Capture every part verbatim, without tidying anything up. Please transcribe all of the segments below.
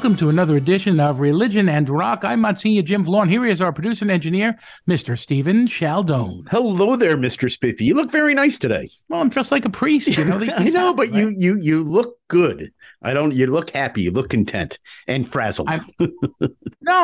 welcome to another edition of Religion and Rock. I'm Monsignor Jim Vlawn. Here is our producer and engineer, Mister Stephen Chaldone. Hello there, Mister Spiffy. You look very nice today. Well, I'm dressed like a priest. You know, these I know, happen, but right? you you you look good. I don't. You look happy. You look content and frazzled. I'm, no,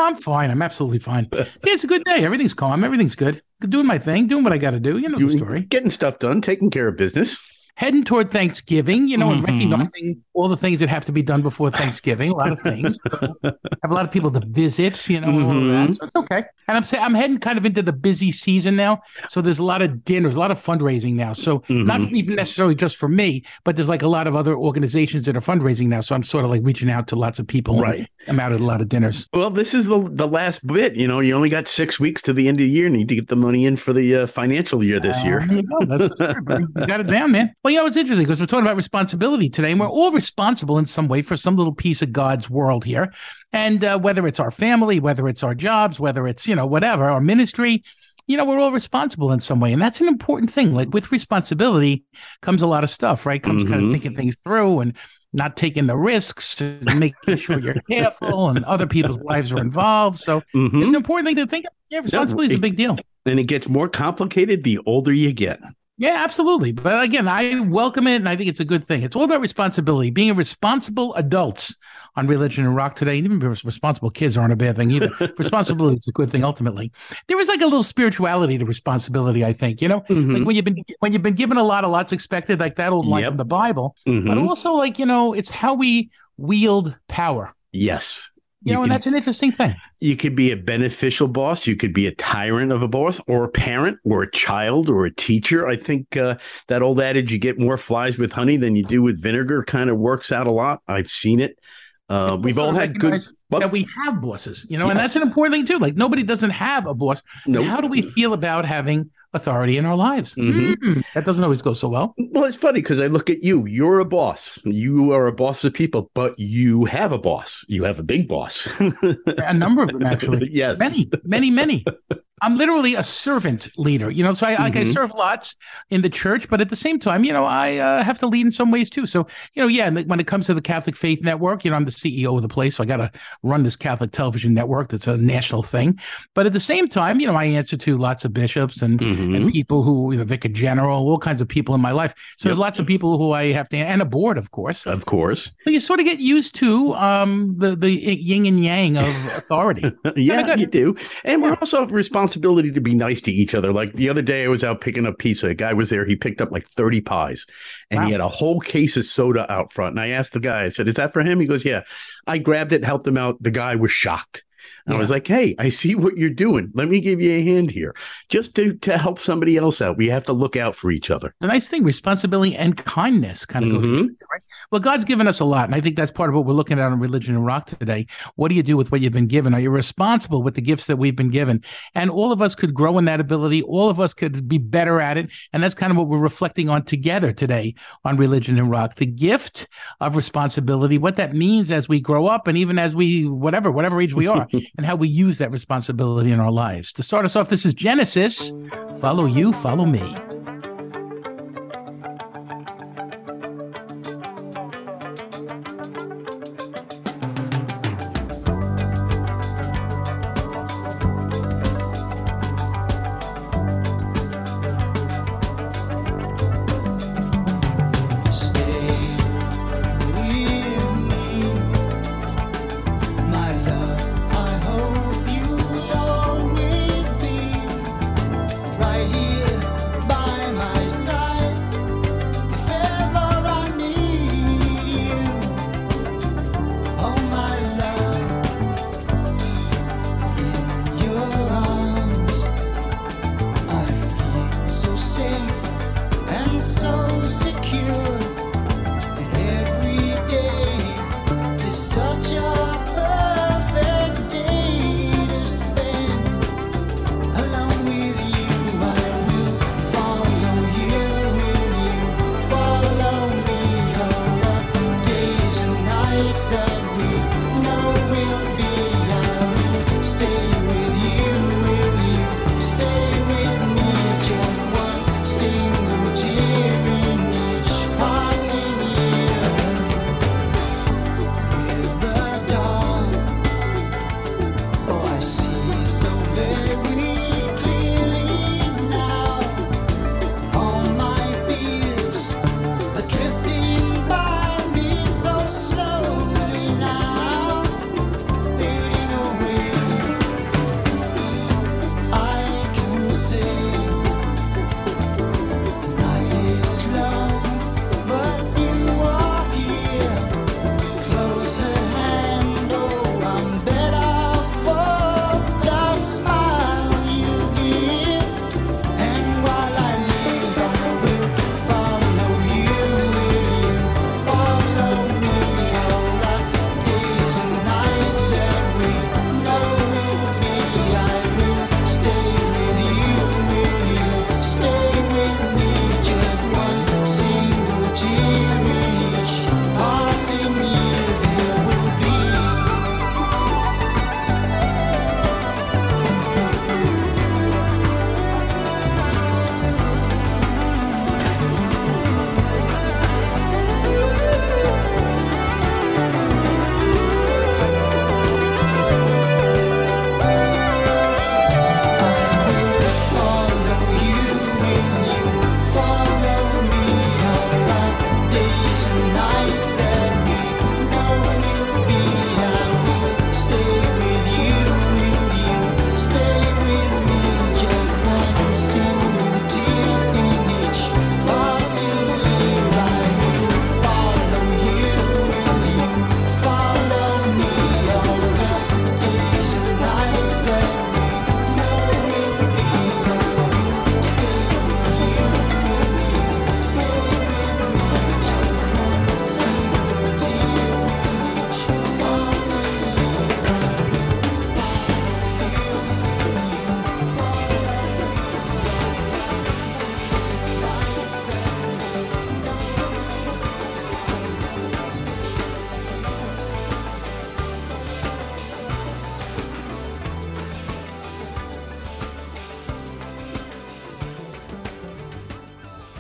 I'm fine. I'm absolutely fine. It's a good day. Everything's calm. Everything's good. Doing my thing. Doing what I got to do. You know you, the story. Getting stuff done. Taking care of business. Heading toward Thanksgiving, you know, mm-hmm. and recognizing all the things that have to be done before Thanksgiving. A lot of things. So have a lot of people to visit, you know, mm-hmm. all of that. So it's okay. And I'm saying I'm heading kind of into the busy season now. So there's a lot of dinners, a lot of fundraising now. So mm-hmm. not even necessarily just for me, but there's like a lot of other organizations that are fundraising now. So I'm sort of like reaching out to lots of people. Right. I'm out at a lot of dinners. Well, this is the the last bit. You know, you only got six weeks to the end of the year. You need to get the money in for the uh, financial year this uh, year. There you go. That's the story, buddy. You got it down, man. Well, you know, it's interesting because we're talking about responsibility today, and we're all responsible in some way for some little piece of God's world here. And uh, whether it's our family, whether it's our jobs, whether it's, you know, whatever, our ministry, you know, we're all responsible in some way. And that's an important thing. Like with responsibility comes a lot of stuff, right? Comes mm-hmm. kind of thinking things through and not taking the risks and making sure you're careful and other people's lives are involved. So mm-hmm. it's an important thing to think of. Yeah, responsibility no, it, is a big deal. And it gets more complicated the older you get. Yeah, absolutely. But again, I welcome it, and I think it's a good thing. It's all about responsibility, being a responsible adult on Religion and Rock today. Even responsible kids aren't a bad thing either. Responsibility is a good thing ultimately. There is like a little spirituality to responsibility, I think. You know, mm-hmm. like when you've been when you've been given a lot, a lot's expected, like that old line yep. from the Bible. Mm-hmm. But also, like you know, it's how we wield power. Yes. You, you know, can, and that's an interesting thing. You could be a beneficial boss. You could be a tyrant of a boss or a parent or a child or a teacher. I think uh, that old adage, you get more flies with honey than you do with vinegar, kind of works out a lot. I've seen it. Uh, we've all had good but, that we have bosses, you know, yes. and that's an important thing, too. Like nobody doesn't have a boss. Nope. How do we feel about having authority in our lives? Mm-hmm. Mm-hmm. That doesn't always go so well. Well, it's funny because I look at you. You're a boss. You are a boss of people, but you have a boss. You have a big boss. A number of them, actually. Yes. Many, many, many. I'm literally a servant leader, you know, so I, mm-hmm. like I serve lots in the church, but at the same time, you know, I uh, have to lead in some ways too. So, you know, yeah, when it comes to the Catholic Faith Network, you know, I'm the C E O of the place, so I got to run this Catholic television network that's a national thing. But at the same time, you know, I answer to lots of bishops and, mm-hmm. and people who, the vicar general, all kinds of people in my life. So yep. there's lots of people who I have to, and a board, of course. Of course. So you sort of get used to um, the, the yin and yang of authority. Yeah, you do. And we're also responsible. Responsibility to be nice to each other. Like the other day I was out picking up pizza. A guy was there. He picked up like thirty pies and wow. he had a whole case of soda out front. And I asked the guy, I said, is that for him? He goes, yeah. I grabbed it, helped him out. The guy was shocked. And yeah. I was like, hey, I see what you're doing. Let me give you a hand here just to, to help somebody else out. We have to look out for each other. The nice thing, responsibility and kindness kind of mm-hmm. go together, right? Well, God's given us a lot. And I think that's part of what we're looking at on Religion and Rock today. What do you do with what you've been given? Are you responsible with the gifts that we've been given? And all of us could grow in that ability. All of us could be better at it. And that's kind of what we're reflecting on together today on Religion and Rock. The gift of responsibility, what that means as we grow up and even as we, whatever, whatever age we are. And how we use that responsibility in our lives. To start us off, this is Genesis. Follow you, follow me. Bye.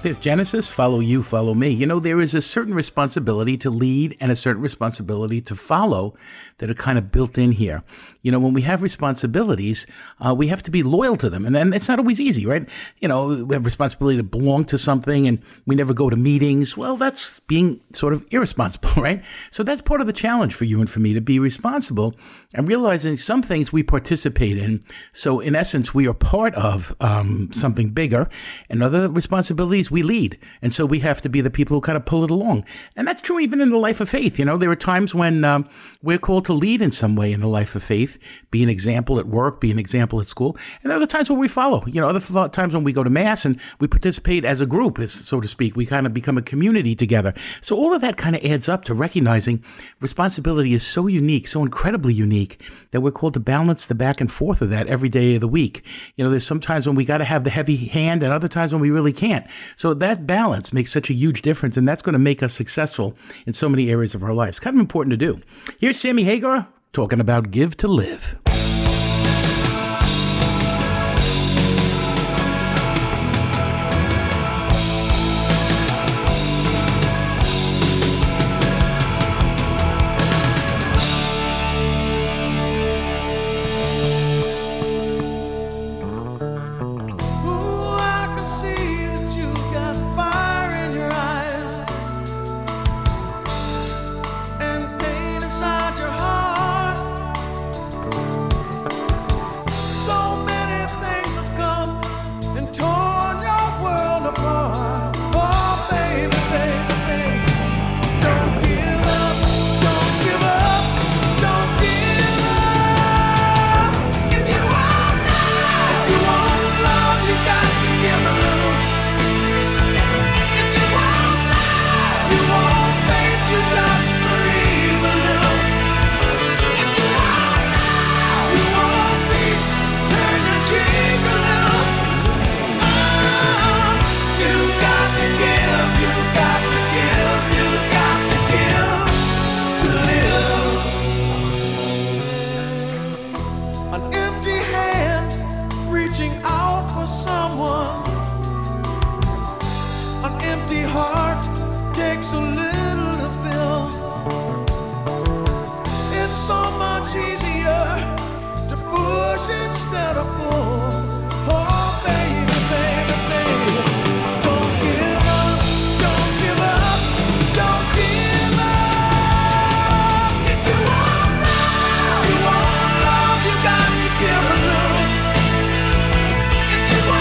It's Genesis, follow you, follow me. You know, there is a certain responsibility to lead and a certain responsibility to follow that are kind of built in here. You know, when we have responsibilities, uh, we have to be loyal to them. And then it's not always easy, right? You know, we have responsibility to belong to something and we never go to meetings. Well, that's being sort of irresponsible, right? So that's part of the challenge for you and for me, to be responsible and realizing some things we participate in. So in essence, we are part of um, something bigger, and other responsibilities we lead. And so we have to be the people who kind of pull it along. And that's true even in the life of faith. You know, there are times when um, we're called to lead in some way in the life of faith, be an example at work, be an example at school. And other times when we follow, you know, other times when we go to mass and we participate as a group, so to speak, we kind of become a community together. So all of that kind of adds up to recognizing responsibility is so unique, so incredibly unique, that we're called to balance the back and forth of that every day of the week. You know, there's some times when we got to have the heavy hand and other times when we really can't. So So that balance makes such a huge difference, and that's going to make us successful in so many areas of our lives. Kind of important to do. Here's Sammy Hagar talking about Give to Live. If you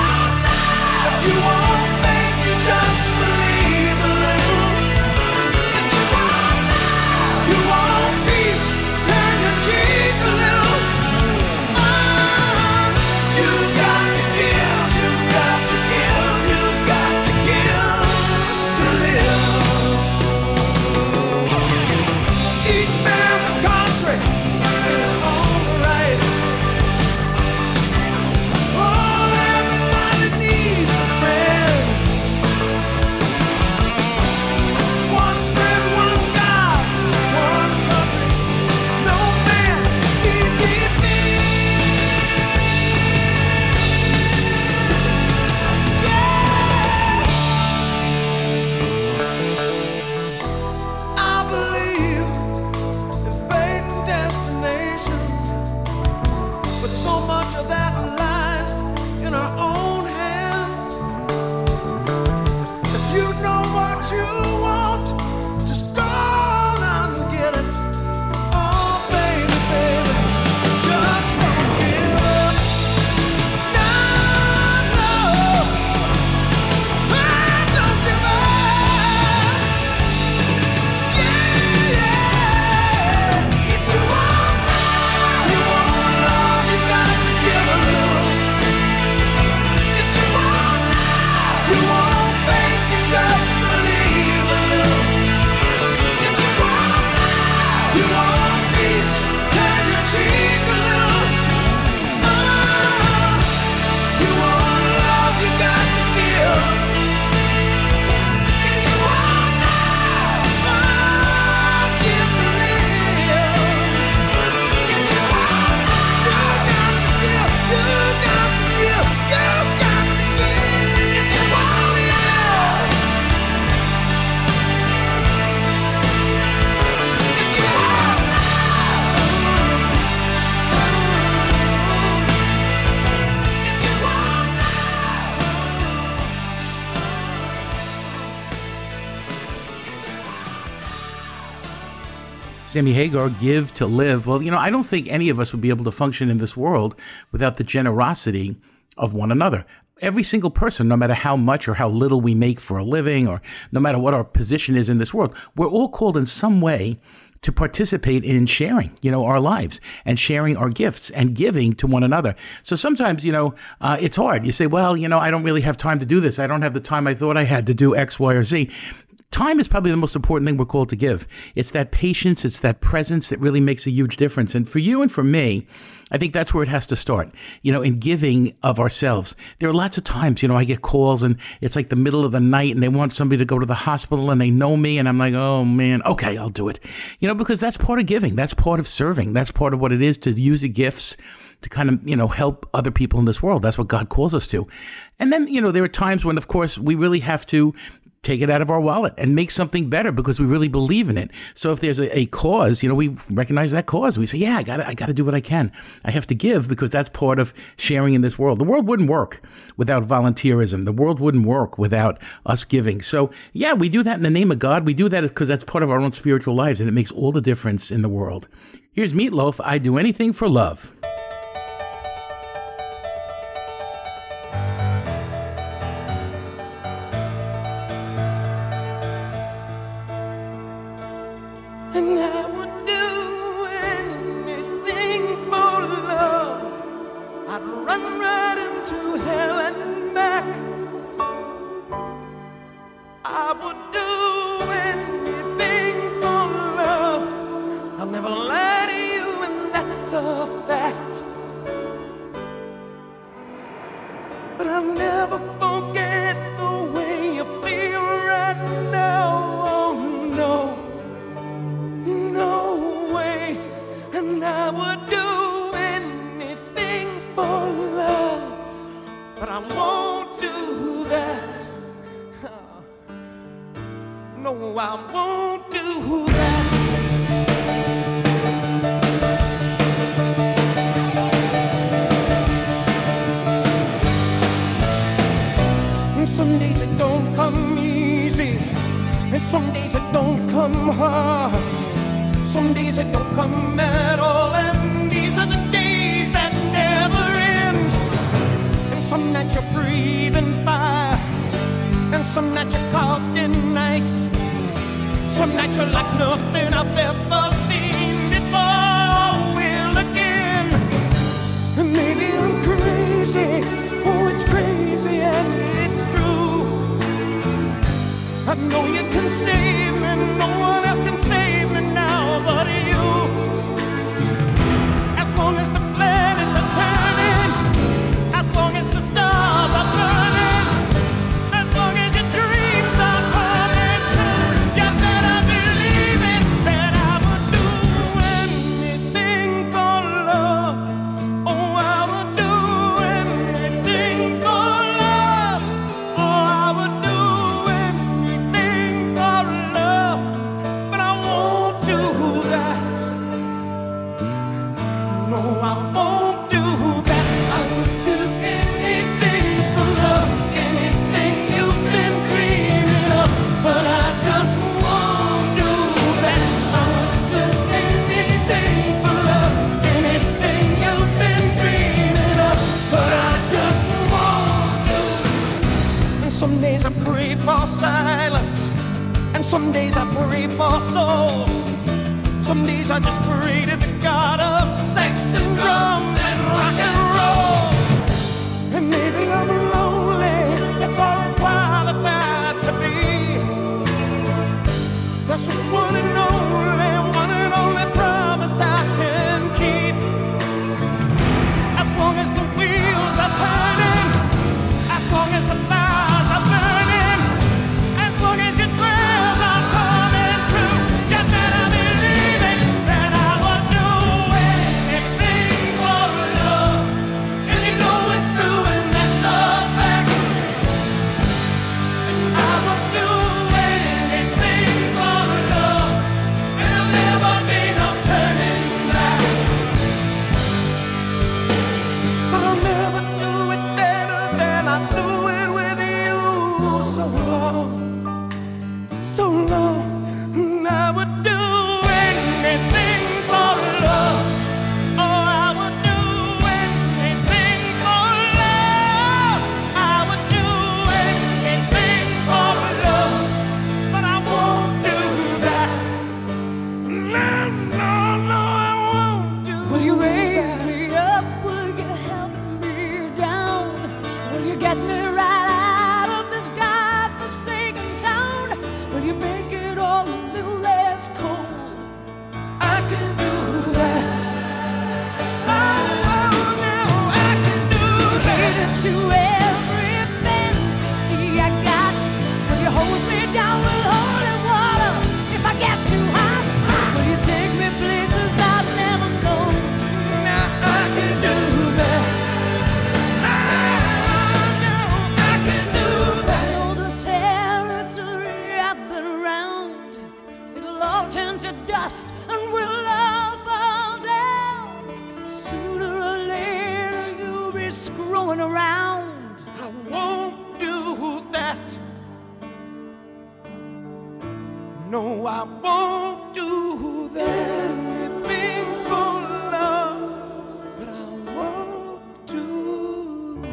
Sammy Hagar, Give to Live. Well, you know, I don't think any of us would be able to function in this world without the generosity of one another. Every single person, no matter how much or how little we make for a living, or no matter what our position is in this world, we're all called in some way to participate in sharing, you know, our lives and sharing our gifts and giving to one another. So sometimes, you know, uh, it's hard. You say, well, you know, I don't really have time to do this. I don't have the time I thought I had to do X, Y, or Z. Time is probably the most important thing we're called to give. It's that patience, it's that presence that really makes a huge difference. And for you and for me, I think that's where it has to start, you know, in giving of ourselves. There are lots of times, you know, I get calls and it's like the middle of the night and they want somebody to go to the hospital and they know me and I'm like, oh man, okay, I'll do it. You know, because that's part of giving. That's part of serving. That's part of what it is to use the gifts to kind of, you know, help other people in this world. That's what God calls us to. And then, you know, there are times when, of course, we really have to take it out of our wallet and make something better because we really believe in it. So if there's a, a cause, you know, we recognize that cause. We say, yeah, I gotta, I gotta do what I can. I have to give because that's part of sharing in this world. The world wouldn't work without volunteerism. The world wouldn't work without us giving. So yeah, we do that in the name of God. We do that because that's part of our own spiritual lives and it makes all the difference in the world. Here's Meatloaf, I Do Anything for Love. So long, so long, and I would do anything. Get me right out of this godforsaken town. Will you make it all a little less cold? I can do that. Oh, no, I can do that. To every fantasy I got. Will you hose me down with holy water if I get too hot? Will you take me places I've never known? Now I can do that. Oh, no, I can do that. I know the territory I've been around. It'll all turn to dust and we'll all fall down. Sooner or later you'll be screwing around. I won't do that. No, I won't do that. Anything for love, but I won't do that.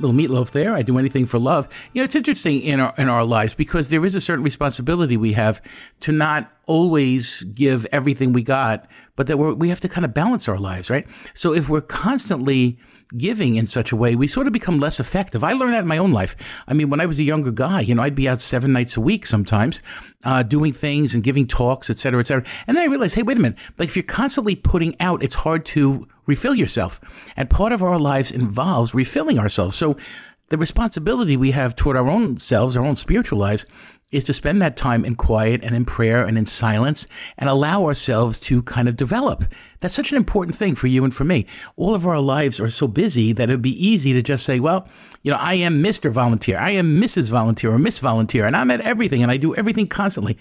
Little Meatloaf there. I do anything for love. You know, it's interesting in our in our lives because there is a certain responsibility we have to not always give everything we got, but that we're, we have to kind of balance our lives, right? So if we're constantly giving in such a way, we sort of become less effective. I learned that in my own life. I mean, when I was a younger guy, you know, I'd be out seven nights a week sometimes, uh, doing things and giving talks, et cetera, et cetera. And then I realized, hey, wait a minute. Like if you're constantly putting out, it's hard to refill yourself. And part of our lives involves refilling ourselves. So the responsibility we have toward our own selves, our own spiritual lives, is to spend that time in quiet and in prayer and in silence and allow ourselves to kind of develop. That's such an important thing for you and for me. All of our lives are so busy that it'd be easy to just say, well, you know, I am Mister Volunteer. I am Missus Volunteer or Miss Volunteer, and I'm at everything and I do everything constantly.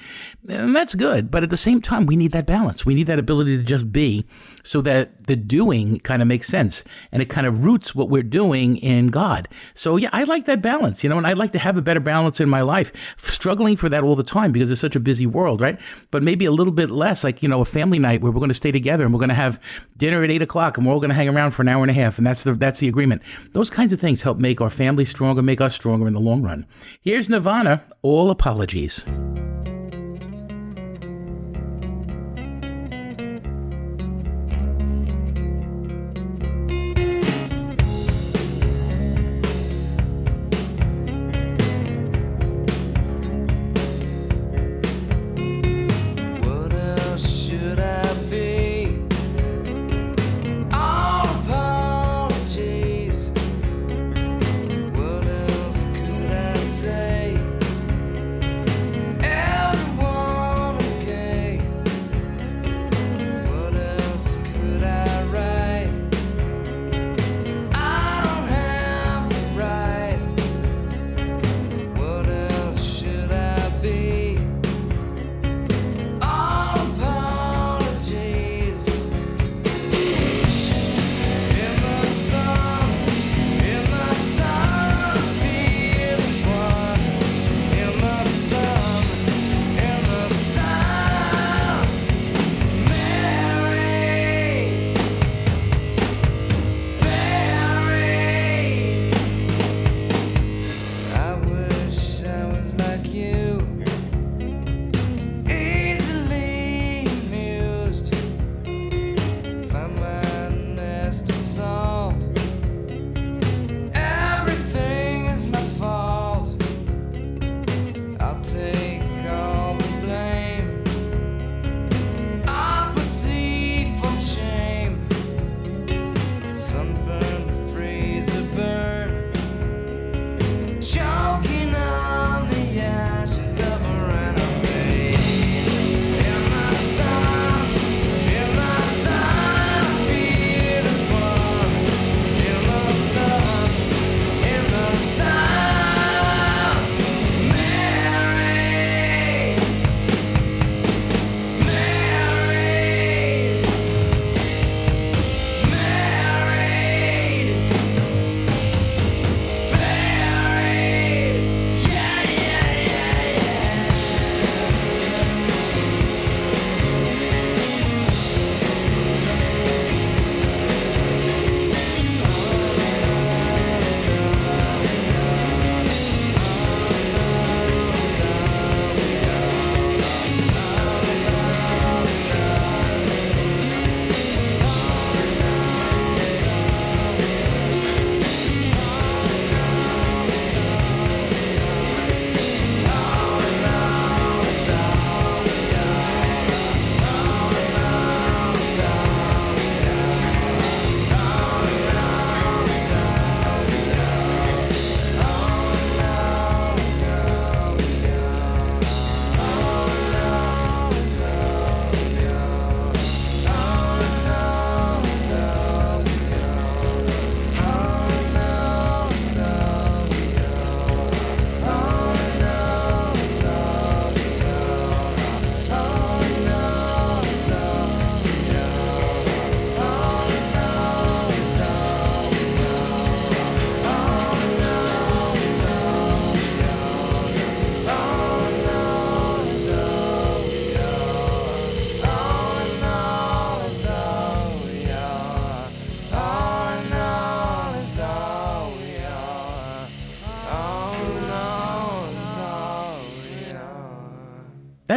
And that's good. But at the same time, we need that balance. We need that ability to just be so that the doing kind of makes sense and it kind of roots what we're doing in God. So yeah, I like that balance, you know, and I'd like to have a better balance in my life. Struggle for that all the time because it's such a busy world, right? But maybe a little bit less, like, you know, a family night where we're going to stay together and we're going to have dinner at eight o'clock and we're all going to hang around for an hour and a half. And that's the that's the agreement. Those kinds of things help make our family stronger, make us stronger in the long run. Here's Nirvana, All Apologies. One.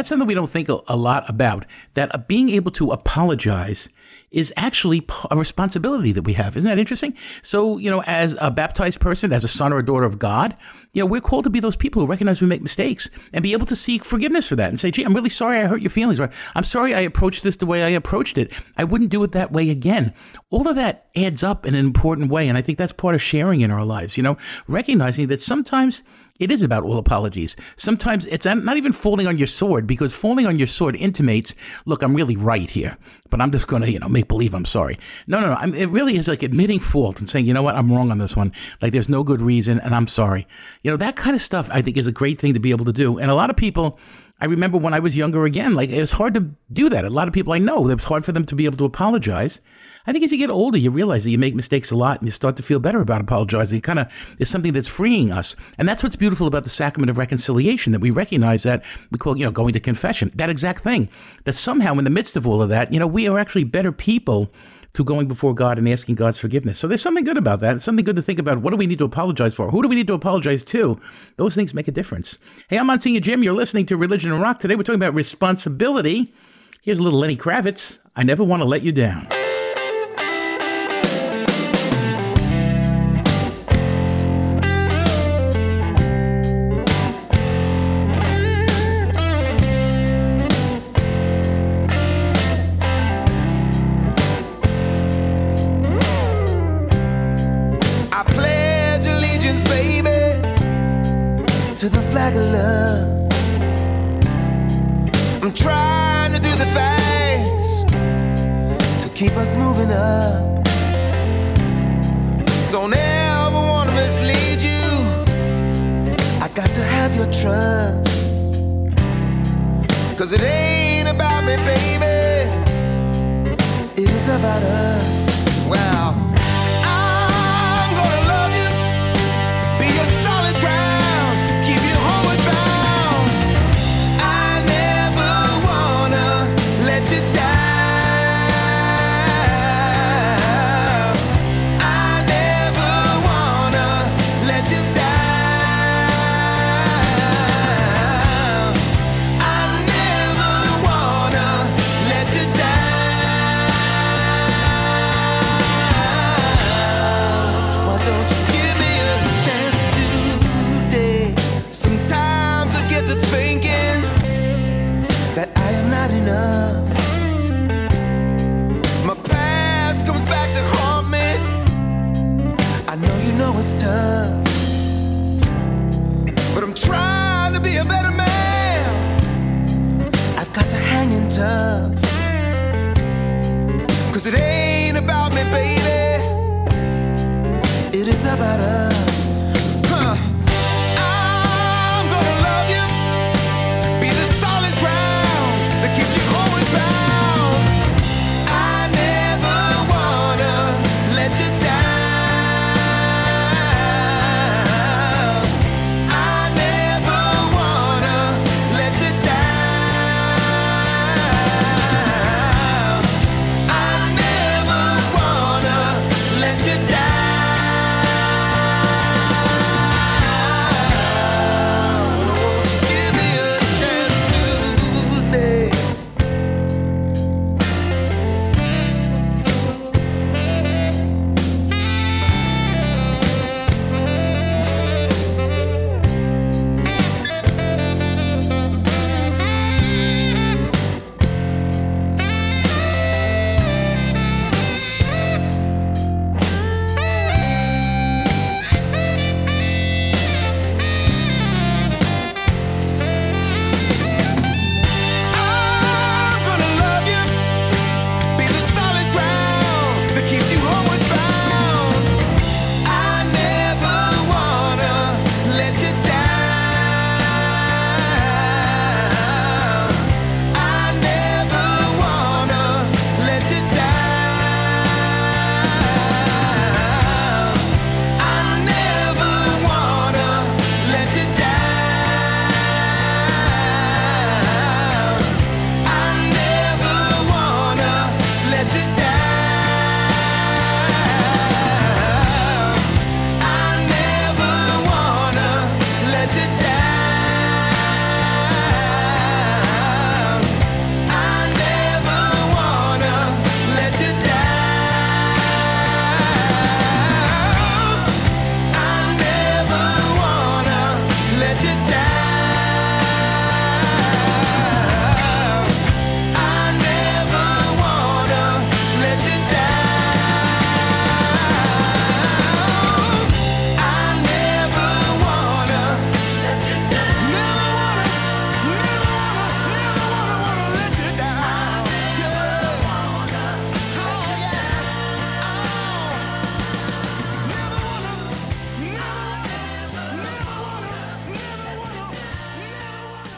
that's something we don't think a lot about, that being able to apologize is actually a responsibility that we have. Isn't that interesting? So, you know, as a baptized person, as a son or a daughter of God, you know, we're called to be those people who recognize we make mistakes and be able to seek forgiveness for that and say, gee, I'm really sorry I hurt your feelings, or I'm sorry I approached this the way I approached it. I wouldn't do it that way again. All of that adds up in an important way, and I think that's part of sharing in our lives, you know, recognizing that sometimes it is about all apologies. Sometimes it's not even falling on your sword, because falling on your sword intimates, look, I'm really right here, but I'm just going to, you know, make believe I'm sorry. No, no, no. I'm, it really is like admitting fault and saying, you know what, I'm wrong on this one. Like, there's no good reason, and I'm sorry. You know, that kind of stuff, I think, is a great thing to be able to do. And a lot of people, I remember when I was younger again, like, it was hard to do that. A lot of people I know, it was hard for them to be able to apologize. I think as you get older, you realize that you make mistakes a lot, and you start to feel better about apologizing. It kind of is something that's freeing us. And that's what's beautiful about the sacrament of reconciliation, that we recognize that we call, you know, going to confession, that exact thing, that somehow in the midst of all of that, you know, we are actually better people to going before God and asking God's forgiveness. So there's something good about that. It's something good to think about. What do we need to apologize for? Who do we need to apologize to? Those things make a difference. Hey, I'm Monsignor Jim. You're listening to Religion and Rock. Today we're talking about responsibility. Here's a little Lenny Kravitz. I never want to let you down.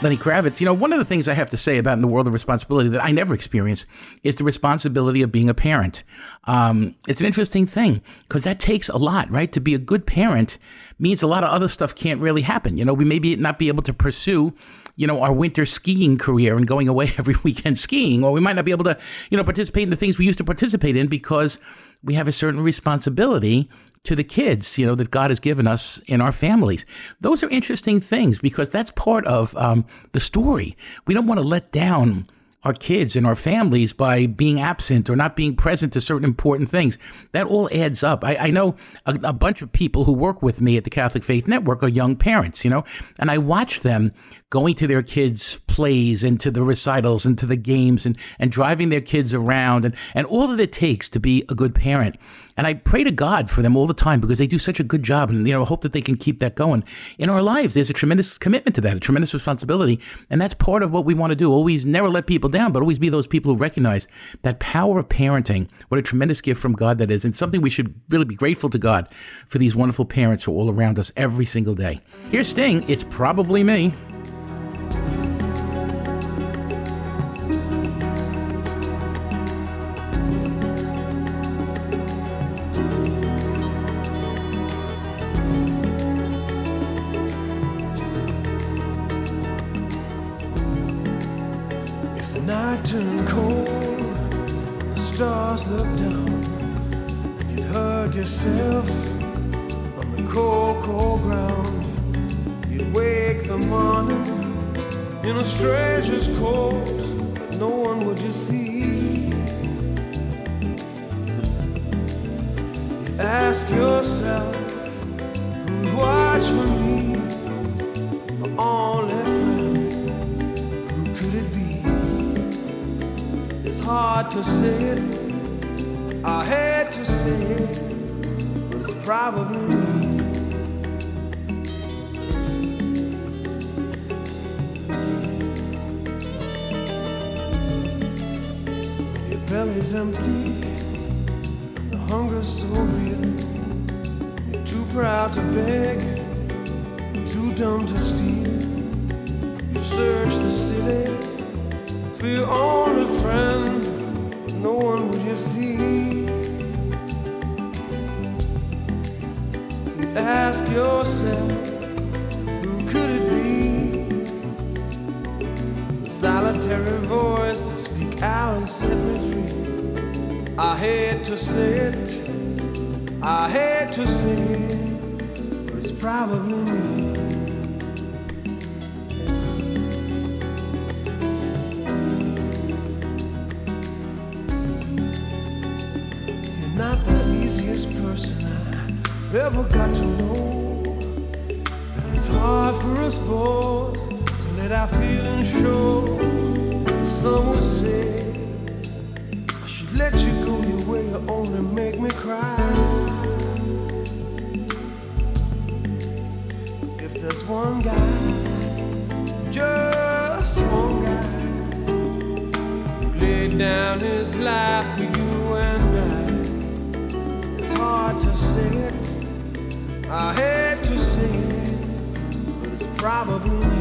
Lenny Kravitz, you know, one of the things I have to say about in the world of responsibility that I never experienced is the responsibility of being a parent. Um, it's an interesting thing because that takes a lot, right? To be a good parent means a lot of other stuff can't really happen. You know, we may be not be able to pursue, you know, our winter skiing career and going away every weekend skiing, or we might not be able to, you know, participate in the things we used to participate in because we have a certain responsibility to the kids, you know, that God has given us in our families. Those are interesting things because that's part of um, the story. We don't want to let down our kids and our families by being absent or not being present to certain important things. That all adds up. I, I know a, a bunch of people who work with me at the Catholic Faith Network are young parents, you know, and I watch them going to their kids' plays and to the recitals and to the games and, and driving their kids around and, and all that it takes to be a good parent. And I pray to God for them all the time because they do such a good job, and, you know, hope that they can keep that going. In our lives, there's a tremendous commitment to that, a tremendous responsibility. And that's part of what we want to do. Always never let people down, but always be those people who recognize that power of parenting, what a tremendous gift from God that is, and something we should really be grateful to God for these wonderful parents who are all around us every single day. Here's Sting, It's Probably Me. Yourself on the cold, cold ground. You'd wake the morning in a stranger's coat. No one would you see. You'd ask yourself, who'd watch for me? My only friend, who could it be? It's hard to say it, I hate to say it, it's probably me. Your belly's empty, and the hunger's so real. You're too proud to beg, too dumb to steal. You search the city for your only friend, but no one would you see. Ask yourself, who could it be? The solitary voice to speak out and set me free. I hate to say it, I hate to say it, but it's probably me. You're not the easiest person ever got to know, and it's hard for us both to let our feelings show. Some would say I should let you go your way, you only make me cry. If there's one guy, just one guy, who laid down his life for you and I, it's hard to say it, I hate to say it, but it's probably me.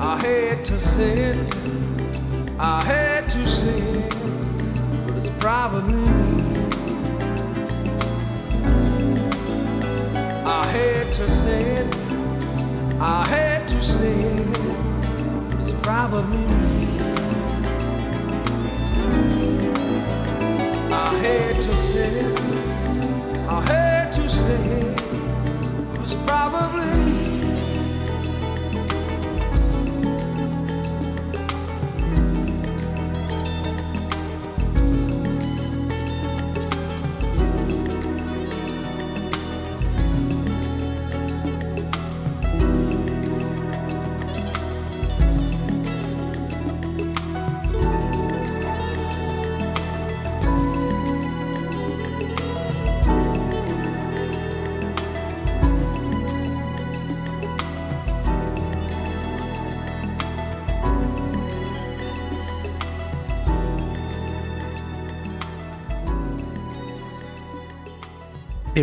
I hate to say it, I hate to say it, probably me. I hate to say it, I hate to say it, but it's probably me. I hate to say it, I hate to say it, but it's probably me.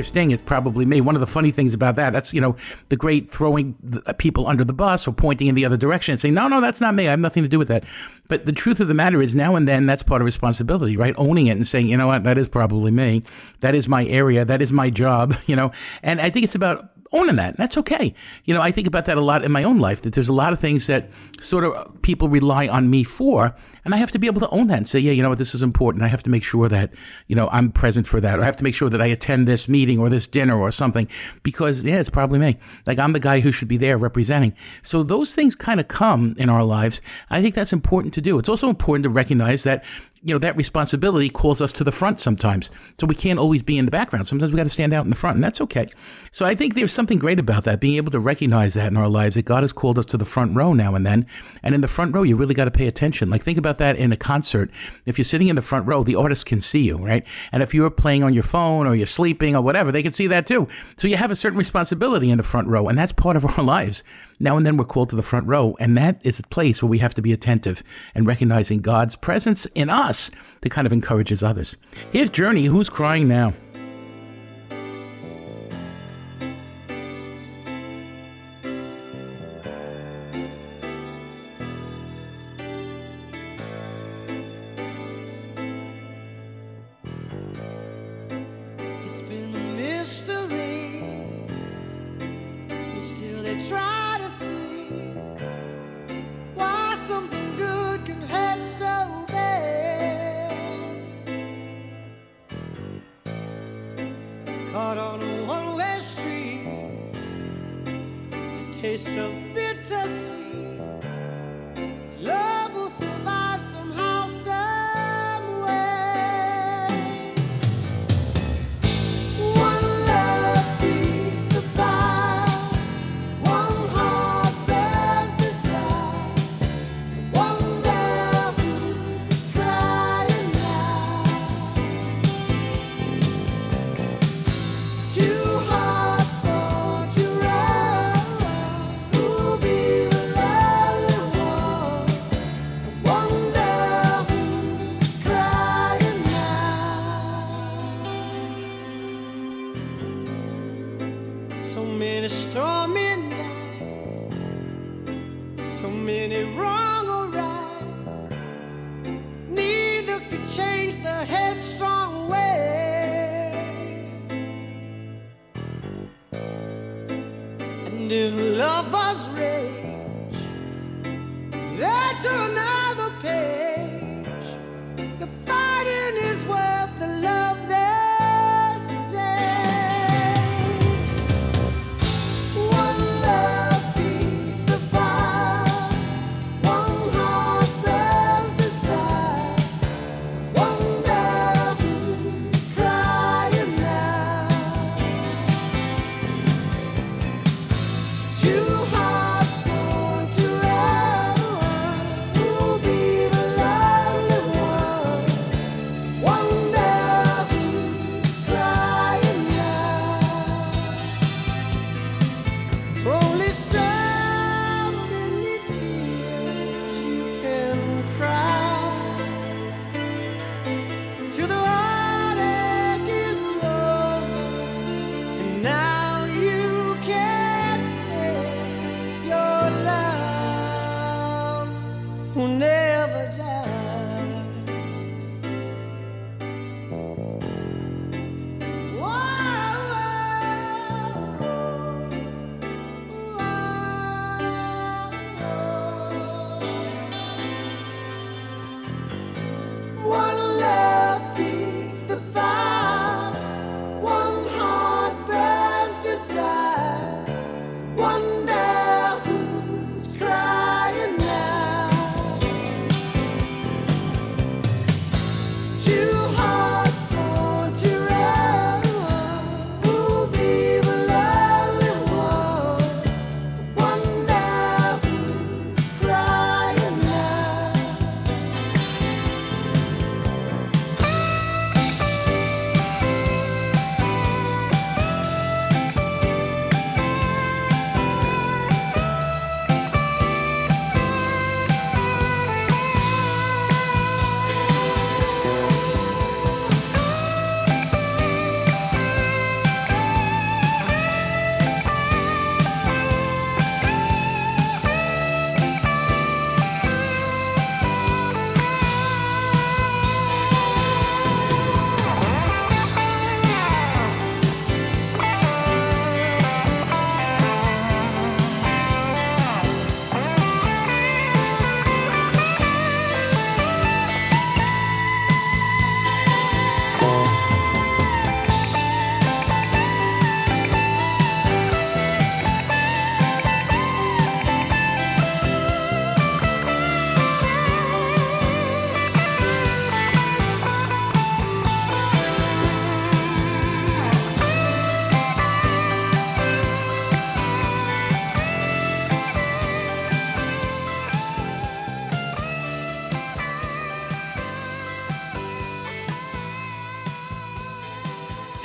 Sting, it's probably me. One of the funny things about that, that's, you know, the great throwing the people under the bus or pointing in the other direction and saying, no, no, that's not me. I have nothing to do with that. But the truth of the matter is now and then that's part of responsibility, right? Owning it and saying, you know what, that is probably me. That is my area. That is my job, you know, and I think it's about owning that. That's okay. You know, I think about that a lot in my own life, that there's a lot of things that sort of people rely on me for, and I have to be able to own that and say, yeah, you know what, this is important. I have to make sure that, you know, I'm present for that, or I have to make sure that I attend this meeting or this dinner or something, because, yeah, it's probably me. Like, I'm the guy who should be there representing. So those things kind of come in our lives. I think that's important to do. It's also important to recognize that, you know, that responsibility calls us to the front sometimes. So we can't always be in the background. Sometimes we got to stand out in the front, and that's okay. So I think there's something great about that, being able to recognize that in our lives, that God has called us to the front row now and then. And in the front row, you really got to pay attention. Like, think about that in a concert. If you're sitting in the front row, the artist can see you, right? And if you're playing on your phone or you're sleeping or whatever, they can see that too. So you have a certain responsibility in the front row, and that's part of our lives. Now and then we're called to the front row, and that is a place where we have to be attentive and recognizing God's presence in us that kind of encourages others. Here's Journey, Who's Crying Now? It's been a mystery, but still they try. Caught on a one-way street, the taste of bittersweet. Love will survive somehow, some way. One love feeds the fire, one heart bears desire, one love who's crying now. Now you can't say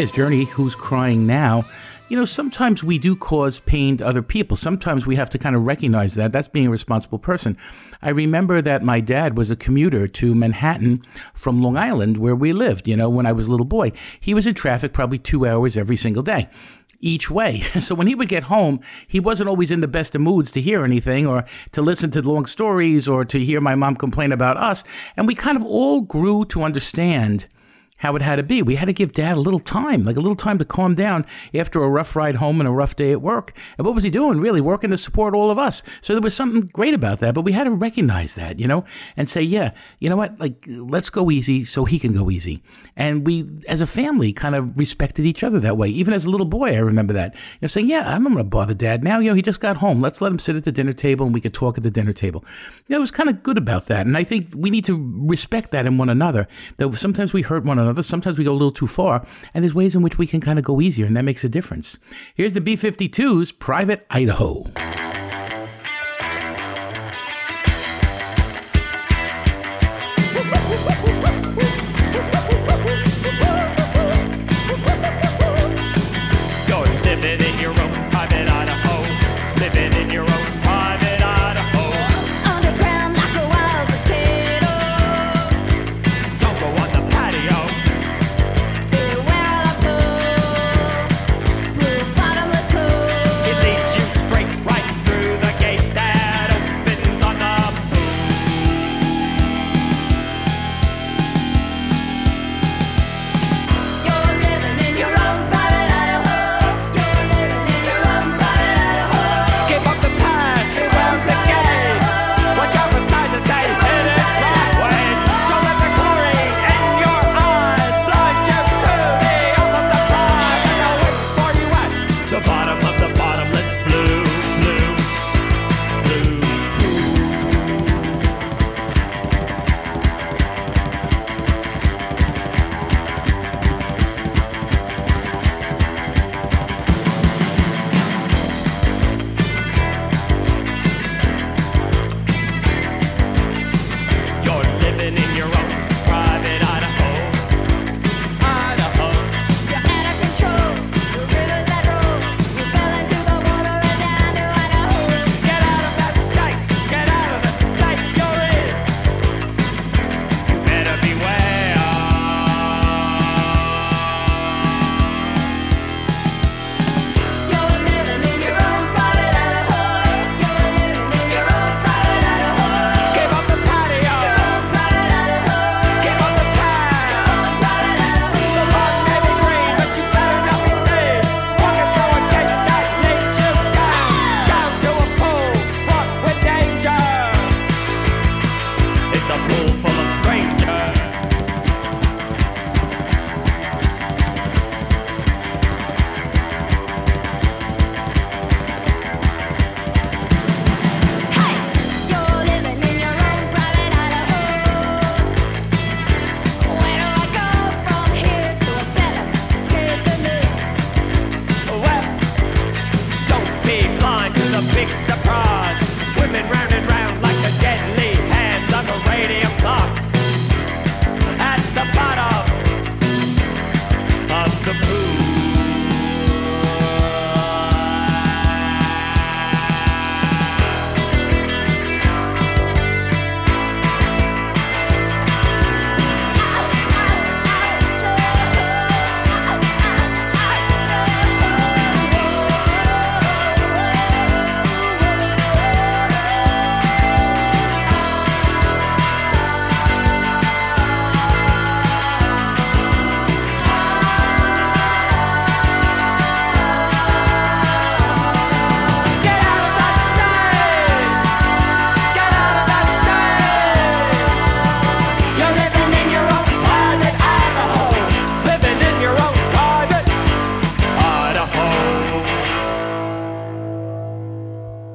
is Journey, Who's Crying Now? You know, sometimes we do cause pain to other people. Sometimes we have to kind of recognize that. That's being a responsible person. I remember that my dad was a commuter to Manhattan from Long Island, where we lived, you know, when I was a little boy. He was in traffic probably two hours every single day, each way. So when he would get home, he wasn't always in the best of moods to hear anything or to listen to long stories or to hear my mom complain about us. And we kind of all grew to understand how it had to be. We had to give dad a little time, like a little time to calm down after a rough ride home and a rough day at work. And what was he doing? Really working to support all of us. So there was something great about that, but we had to recognize that, you know, and say, yeah, you know what, like, let's go easy so he can go easy. And we, as a family, kind of respected each other that way. Even as a little boy, I remember that, you know, saying, yeah, I'm not going to bother dad now. You know, he just got home. Let's let him sit at the dinner table and we could talk at the dinner table. You know, it was kind of good about that. And I think we need to respect that in one another, that sometimes we hurt one another. Sometimes we go a little too far, and there's ways in which we can kind of go easier, and that makes a difference. Here's the B fifty-two's Private Idaho. Go living in your own private Idaho, living in your own private Idaho. Underground like a wild potato. Don't go on the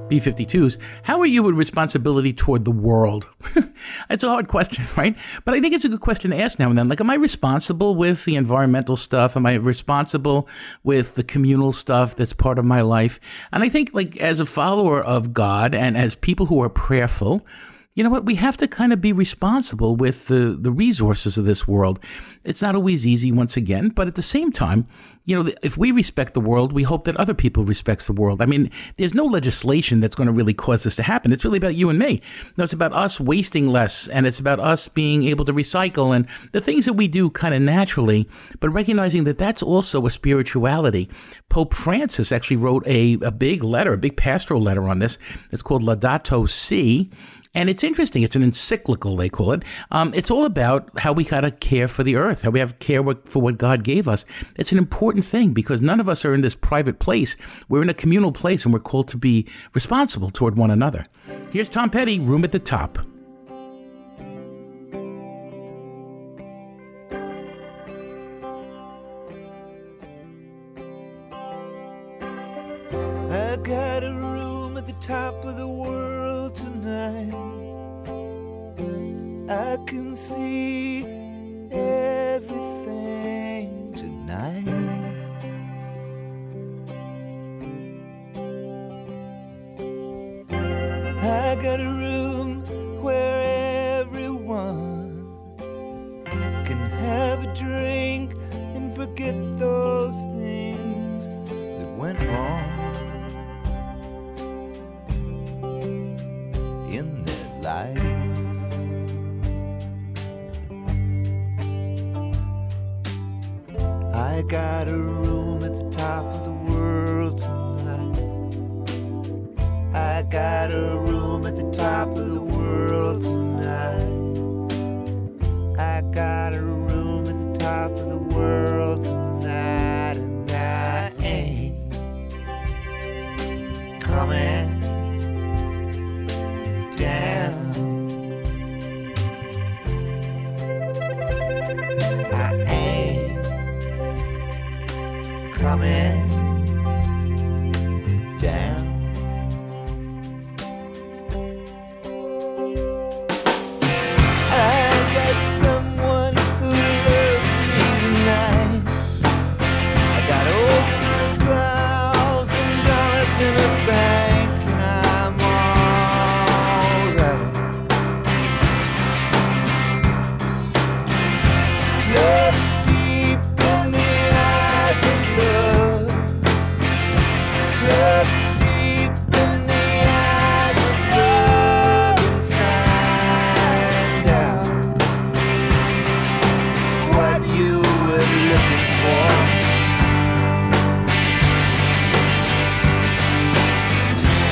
B fifty-twos, how are you with responsibility toward the world? It's a hard question, right? But I think it's a good question to ask now and then. Like, am I responsible with the environmental stuff? Am I responsible with the communal stuff that's part of my life? And I think, like, as a follower of God and as people who are prayerful, you know what, we have to kind of be responsible with the, the resources of this world. It's not always easy, once again, but at the same time, you know, if we respect the world, we hope that other people respect the world. I mean, there's no legislation that's going to really cause this to happen. It's really about you and me. No, it's about us wasting less, and it's about us being able to recycle and the things that we do kind of naturally, but recognizing that that's also a spirituality. Pope Francis actually wrote a, a big letter, a big pastoral letter on this. It's called Laudato Si. And it's interesting. It's an encyclical, they call it. Um, it's all about how we got to care for the earth, how we have care for what God gave us. It's an important thing because none of us are in this private place. We're in a communal place, and we're called to be responsible toward one another. Here's Tom Petty, Room at the Top. I got a room at the top of the world tonight. I can see everything tonight. I got a room where everyone can have a drink and forget those things that went wrong in their life. I got a room at the top of the world tonight. I got a room at the top of the world tonight. I got a room at the top of the world tonight, and I ain't coming down. I ain't coming down. I got someone who loves me tonight. I got over a thousand dollars in a bank, and I'm alright. Look deep in the eyes of love. Look deep in the eyes of love and find out what you were looking for.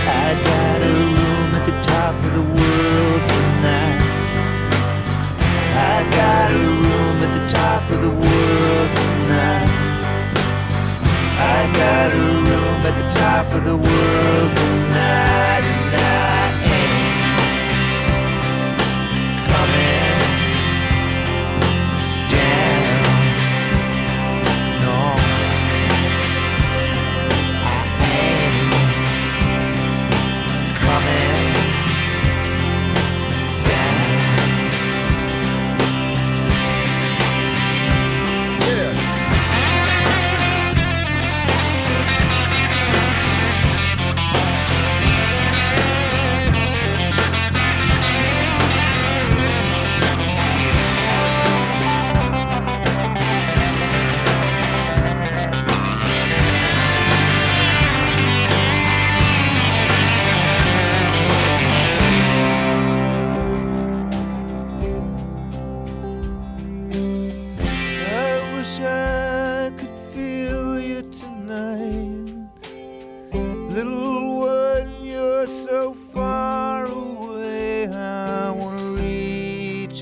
I got a room at the top of the world tonight. I got a room at the top of the world tonight. I got a room at the top of the world tonight, and I ain't coming down. No, I ain't coming down.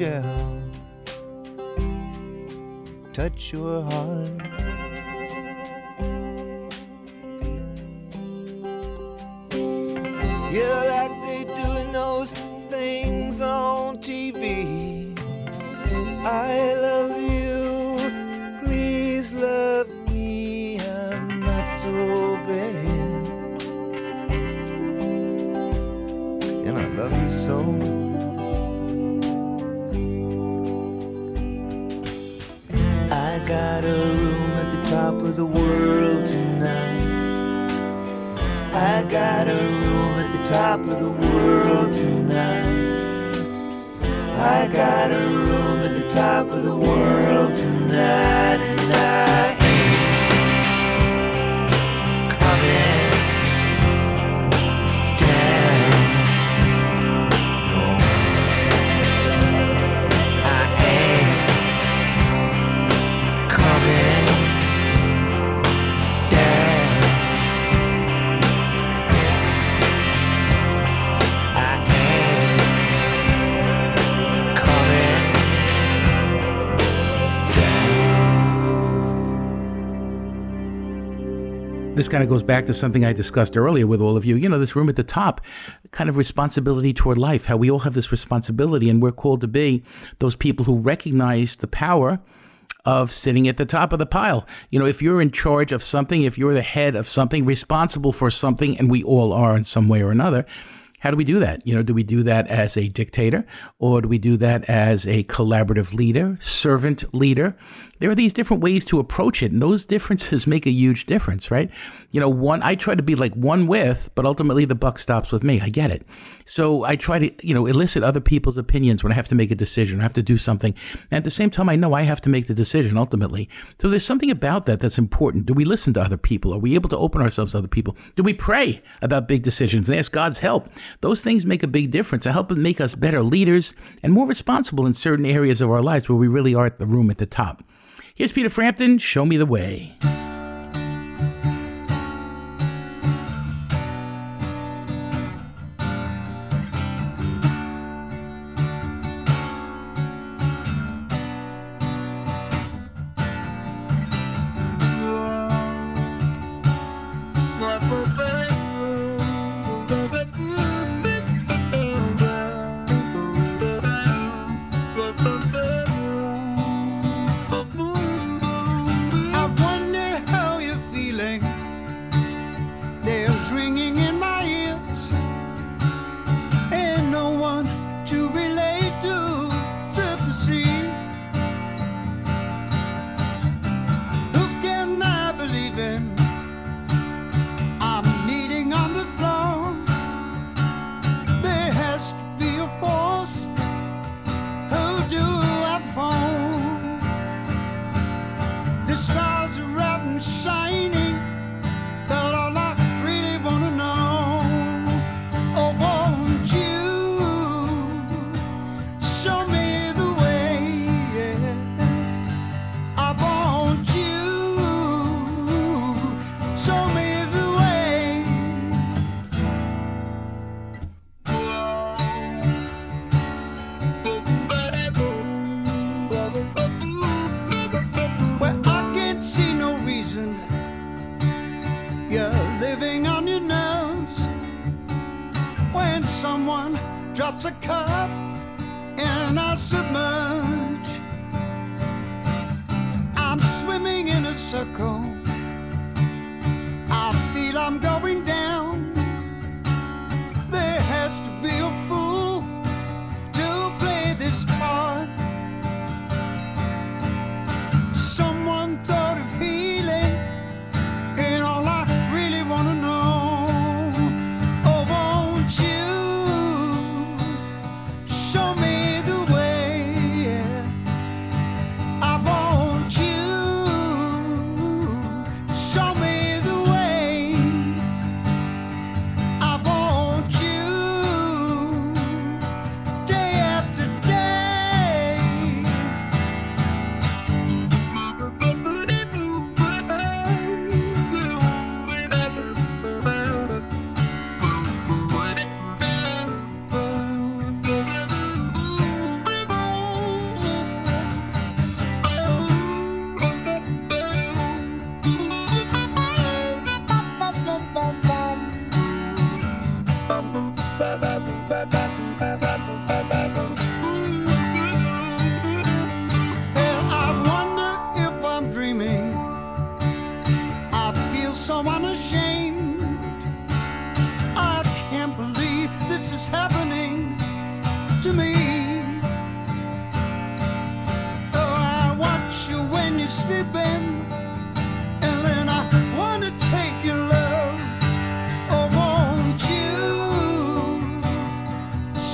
Yeah. Touch your heart. You're like they doing those things on T V. I love you, please love me, I'm not so bad, and I love you so. I got a room at the top of the world tonight. I got a room at the top of the world tonight. I got a room at the top of the world tonight, and I ain't coming down. No, I ain't coming down. I ain't coming down. This kind of goes back to something I discussed earlier with all of you. You know, this room at the top, kind of responsibility toward life, how we all have this responsibility, and we're called to be those people who recognize the power of sitting at the top of the pile. You know, if you're in charge of something, if you're the head of something, responsible for something, and we all are in some way or another, how do we do that? You know, do we do that as a dictator, or do we do that as a collaborative leader, servant leader? There are these different ways to approach it, and those differences make a huge difference, right? You know, one, I try to be like one with, but ultimately the buck stops with me. I get it. So I try to, you know, elicit other people's opinions when I have to make a decision, I have to do something. And at the same time, I know I have to make the decision ultimately. So there's something about that that's important. Do we listen to other people? Are we able to open ourselves to other people? Do we pray about big decisions and ask God's help? Those things make a big difference. They help make us better leaders and more responsible in certain areas of our lives where we really are at the room at the top. Here's Peter Frampton, Show Me the Way.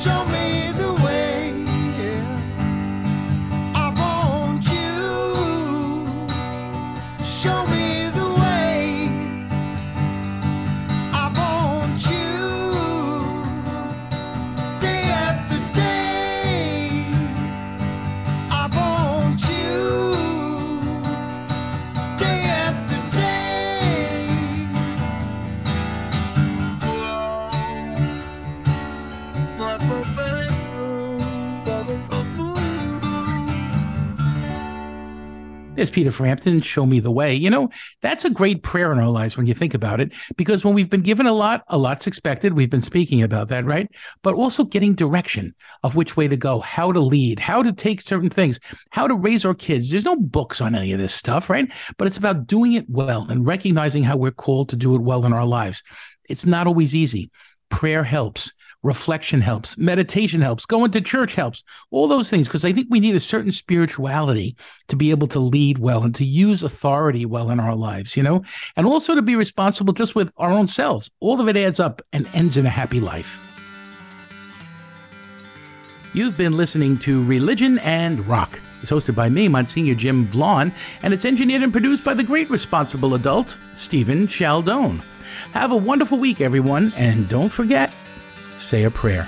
Show me the way, yeah. There's Peter Frampton, show me the way. You know, that's a great prayer in our lives when you think about it, because when we've been given a lot, a lot's expected. We've been speaking about that, right? But also getting direction of which way to go, how to lead, how to take certain things, how to raise our kids. There's no books on any of this stuff, right? But it's about doing it well and recognizing how we're called to do it well in our lives. It's not always easy. Prayer helps. Reflection helps. Meditation helps. Going to church helps. All those things, because I think we need a certain spirituality to be able to lead well and to use authority well in our lives, you know, and also to be responsible just with our own selves. All of it adds up and ends in a happy life. You've been listening to Religion and Rock. It's hosted by me, Monsignor Jim Vlawn, and it's engineered and produced by the great responsible adult, Stephen Chaldone. Have a wonderful week, everyone, and don't forget, say a prayer.